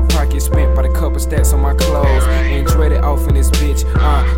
my pocket, spent by the couple stacks on my clothes. Ain't dreaded off in this bitch,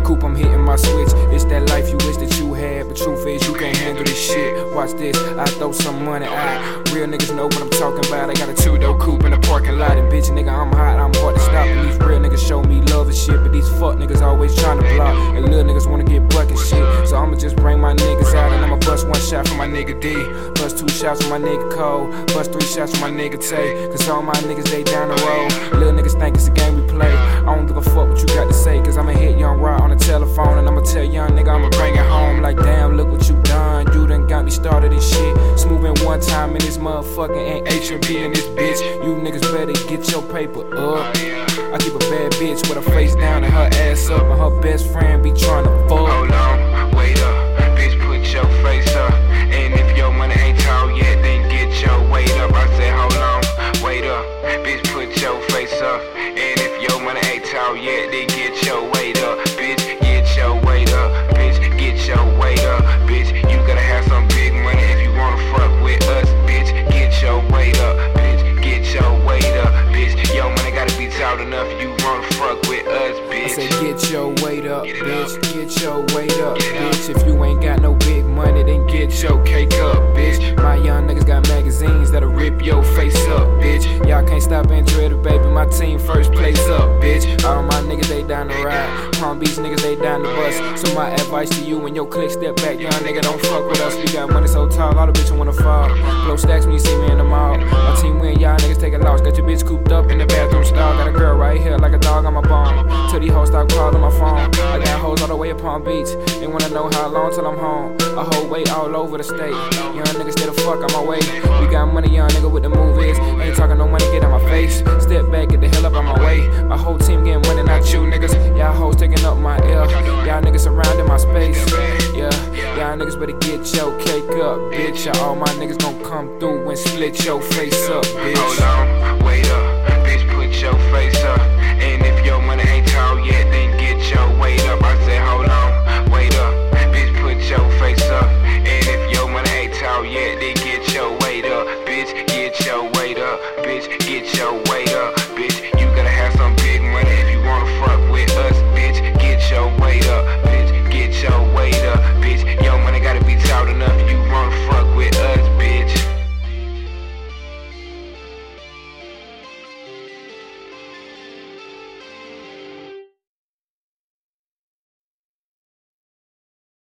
Coop, I'm hitting my switch. It's that life you wish that you had, but truth is you can't handle this shit. Watch this, I throw some money out. Real niggas know what I'm talking about. I got a 2-door coupe in the parking lot. And bitch, nigga, I'm hot, I'm hard to stop. And these real niggas show me love and shit, but these fuck niggas always trying to block. And little niggas wanna get buck and shit. So I'ma just bring my niggas out, and I'ma bust one shot for my nigga D, bust 2 shots for my nigga Cole, bust 3 shots for my nigga Tay. Cause all my niggas, they down the road. Little niggas think it's a game we play. I don't give a fuck what you got to say, cause I'ma hit Young Rod on the telephone, and I'ma tell young nigga I'ma bring it home. Like damn, look what you done, you done got me started and shit. Smoothing one time in this motherfucker, ain't H&B in this bitch. You niggas better get your paper up. I keep a bad bitch with her face down and her ass up, and her best friend be trying to fuck. Hold on, wait up, bitch, put your face up. And if your money ain't tall yet, then get your weight up. I said hold on, wait up, bitch, put your face up. And if your money ain't tall yet, then get your weight up. Bitch, get your weight up. Bitch, get your weight up. Bitch, you gotta have some big money if you wanna fuck with us. Bitch, get your weight up. Bitch, get your weight up. Bitch, your money gotta be tall enough you wanna fuck with us, bitch. I said get your weight up, bitch, get your weight up, bitch. If you ain't got no big money, then get your cake up, bitch. My young niggas got magazines that'll rip your face up, bitch. Y'all can't stop and dread it, baby, my team first place up, bitch. All my niggas, they down the ride, Palm Beach niggas, they down the bus. So my advice to you and your clique, step back, young nigga, don't fuck with us. We got money so tall, all the bitches wanna fall. Blow stacks when you see me in the mall. My team win, y'all niggas take a loss. Got your bitch cooped up in the bathroom stall. Got a girl right here like a dog on my bomb. Till these hoes stop calling my phone. I got hoes all the way at Palm Beach. They wanna know how long till I'm home. A whole way all over the state. Young niggas stay the fuck on my way. We got money, young nigga, with the movies. Ain't talking no money, get out my face. Step back, get the hell up on my way. My whole team getting money, not you niggas. Y'all hoes taking up my L. Y'all niggas surrounding my space. Yeah, y'all niggas better get your cake up, bitch. All my niggas gon' come through and split your face up, bitch.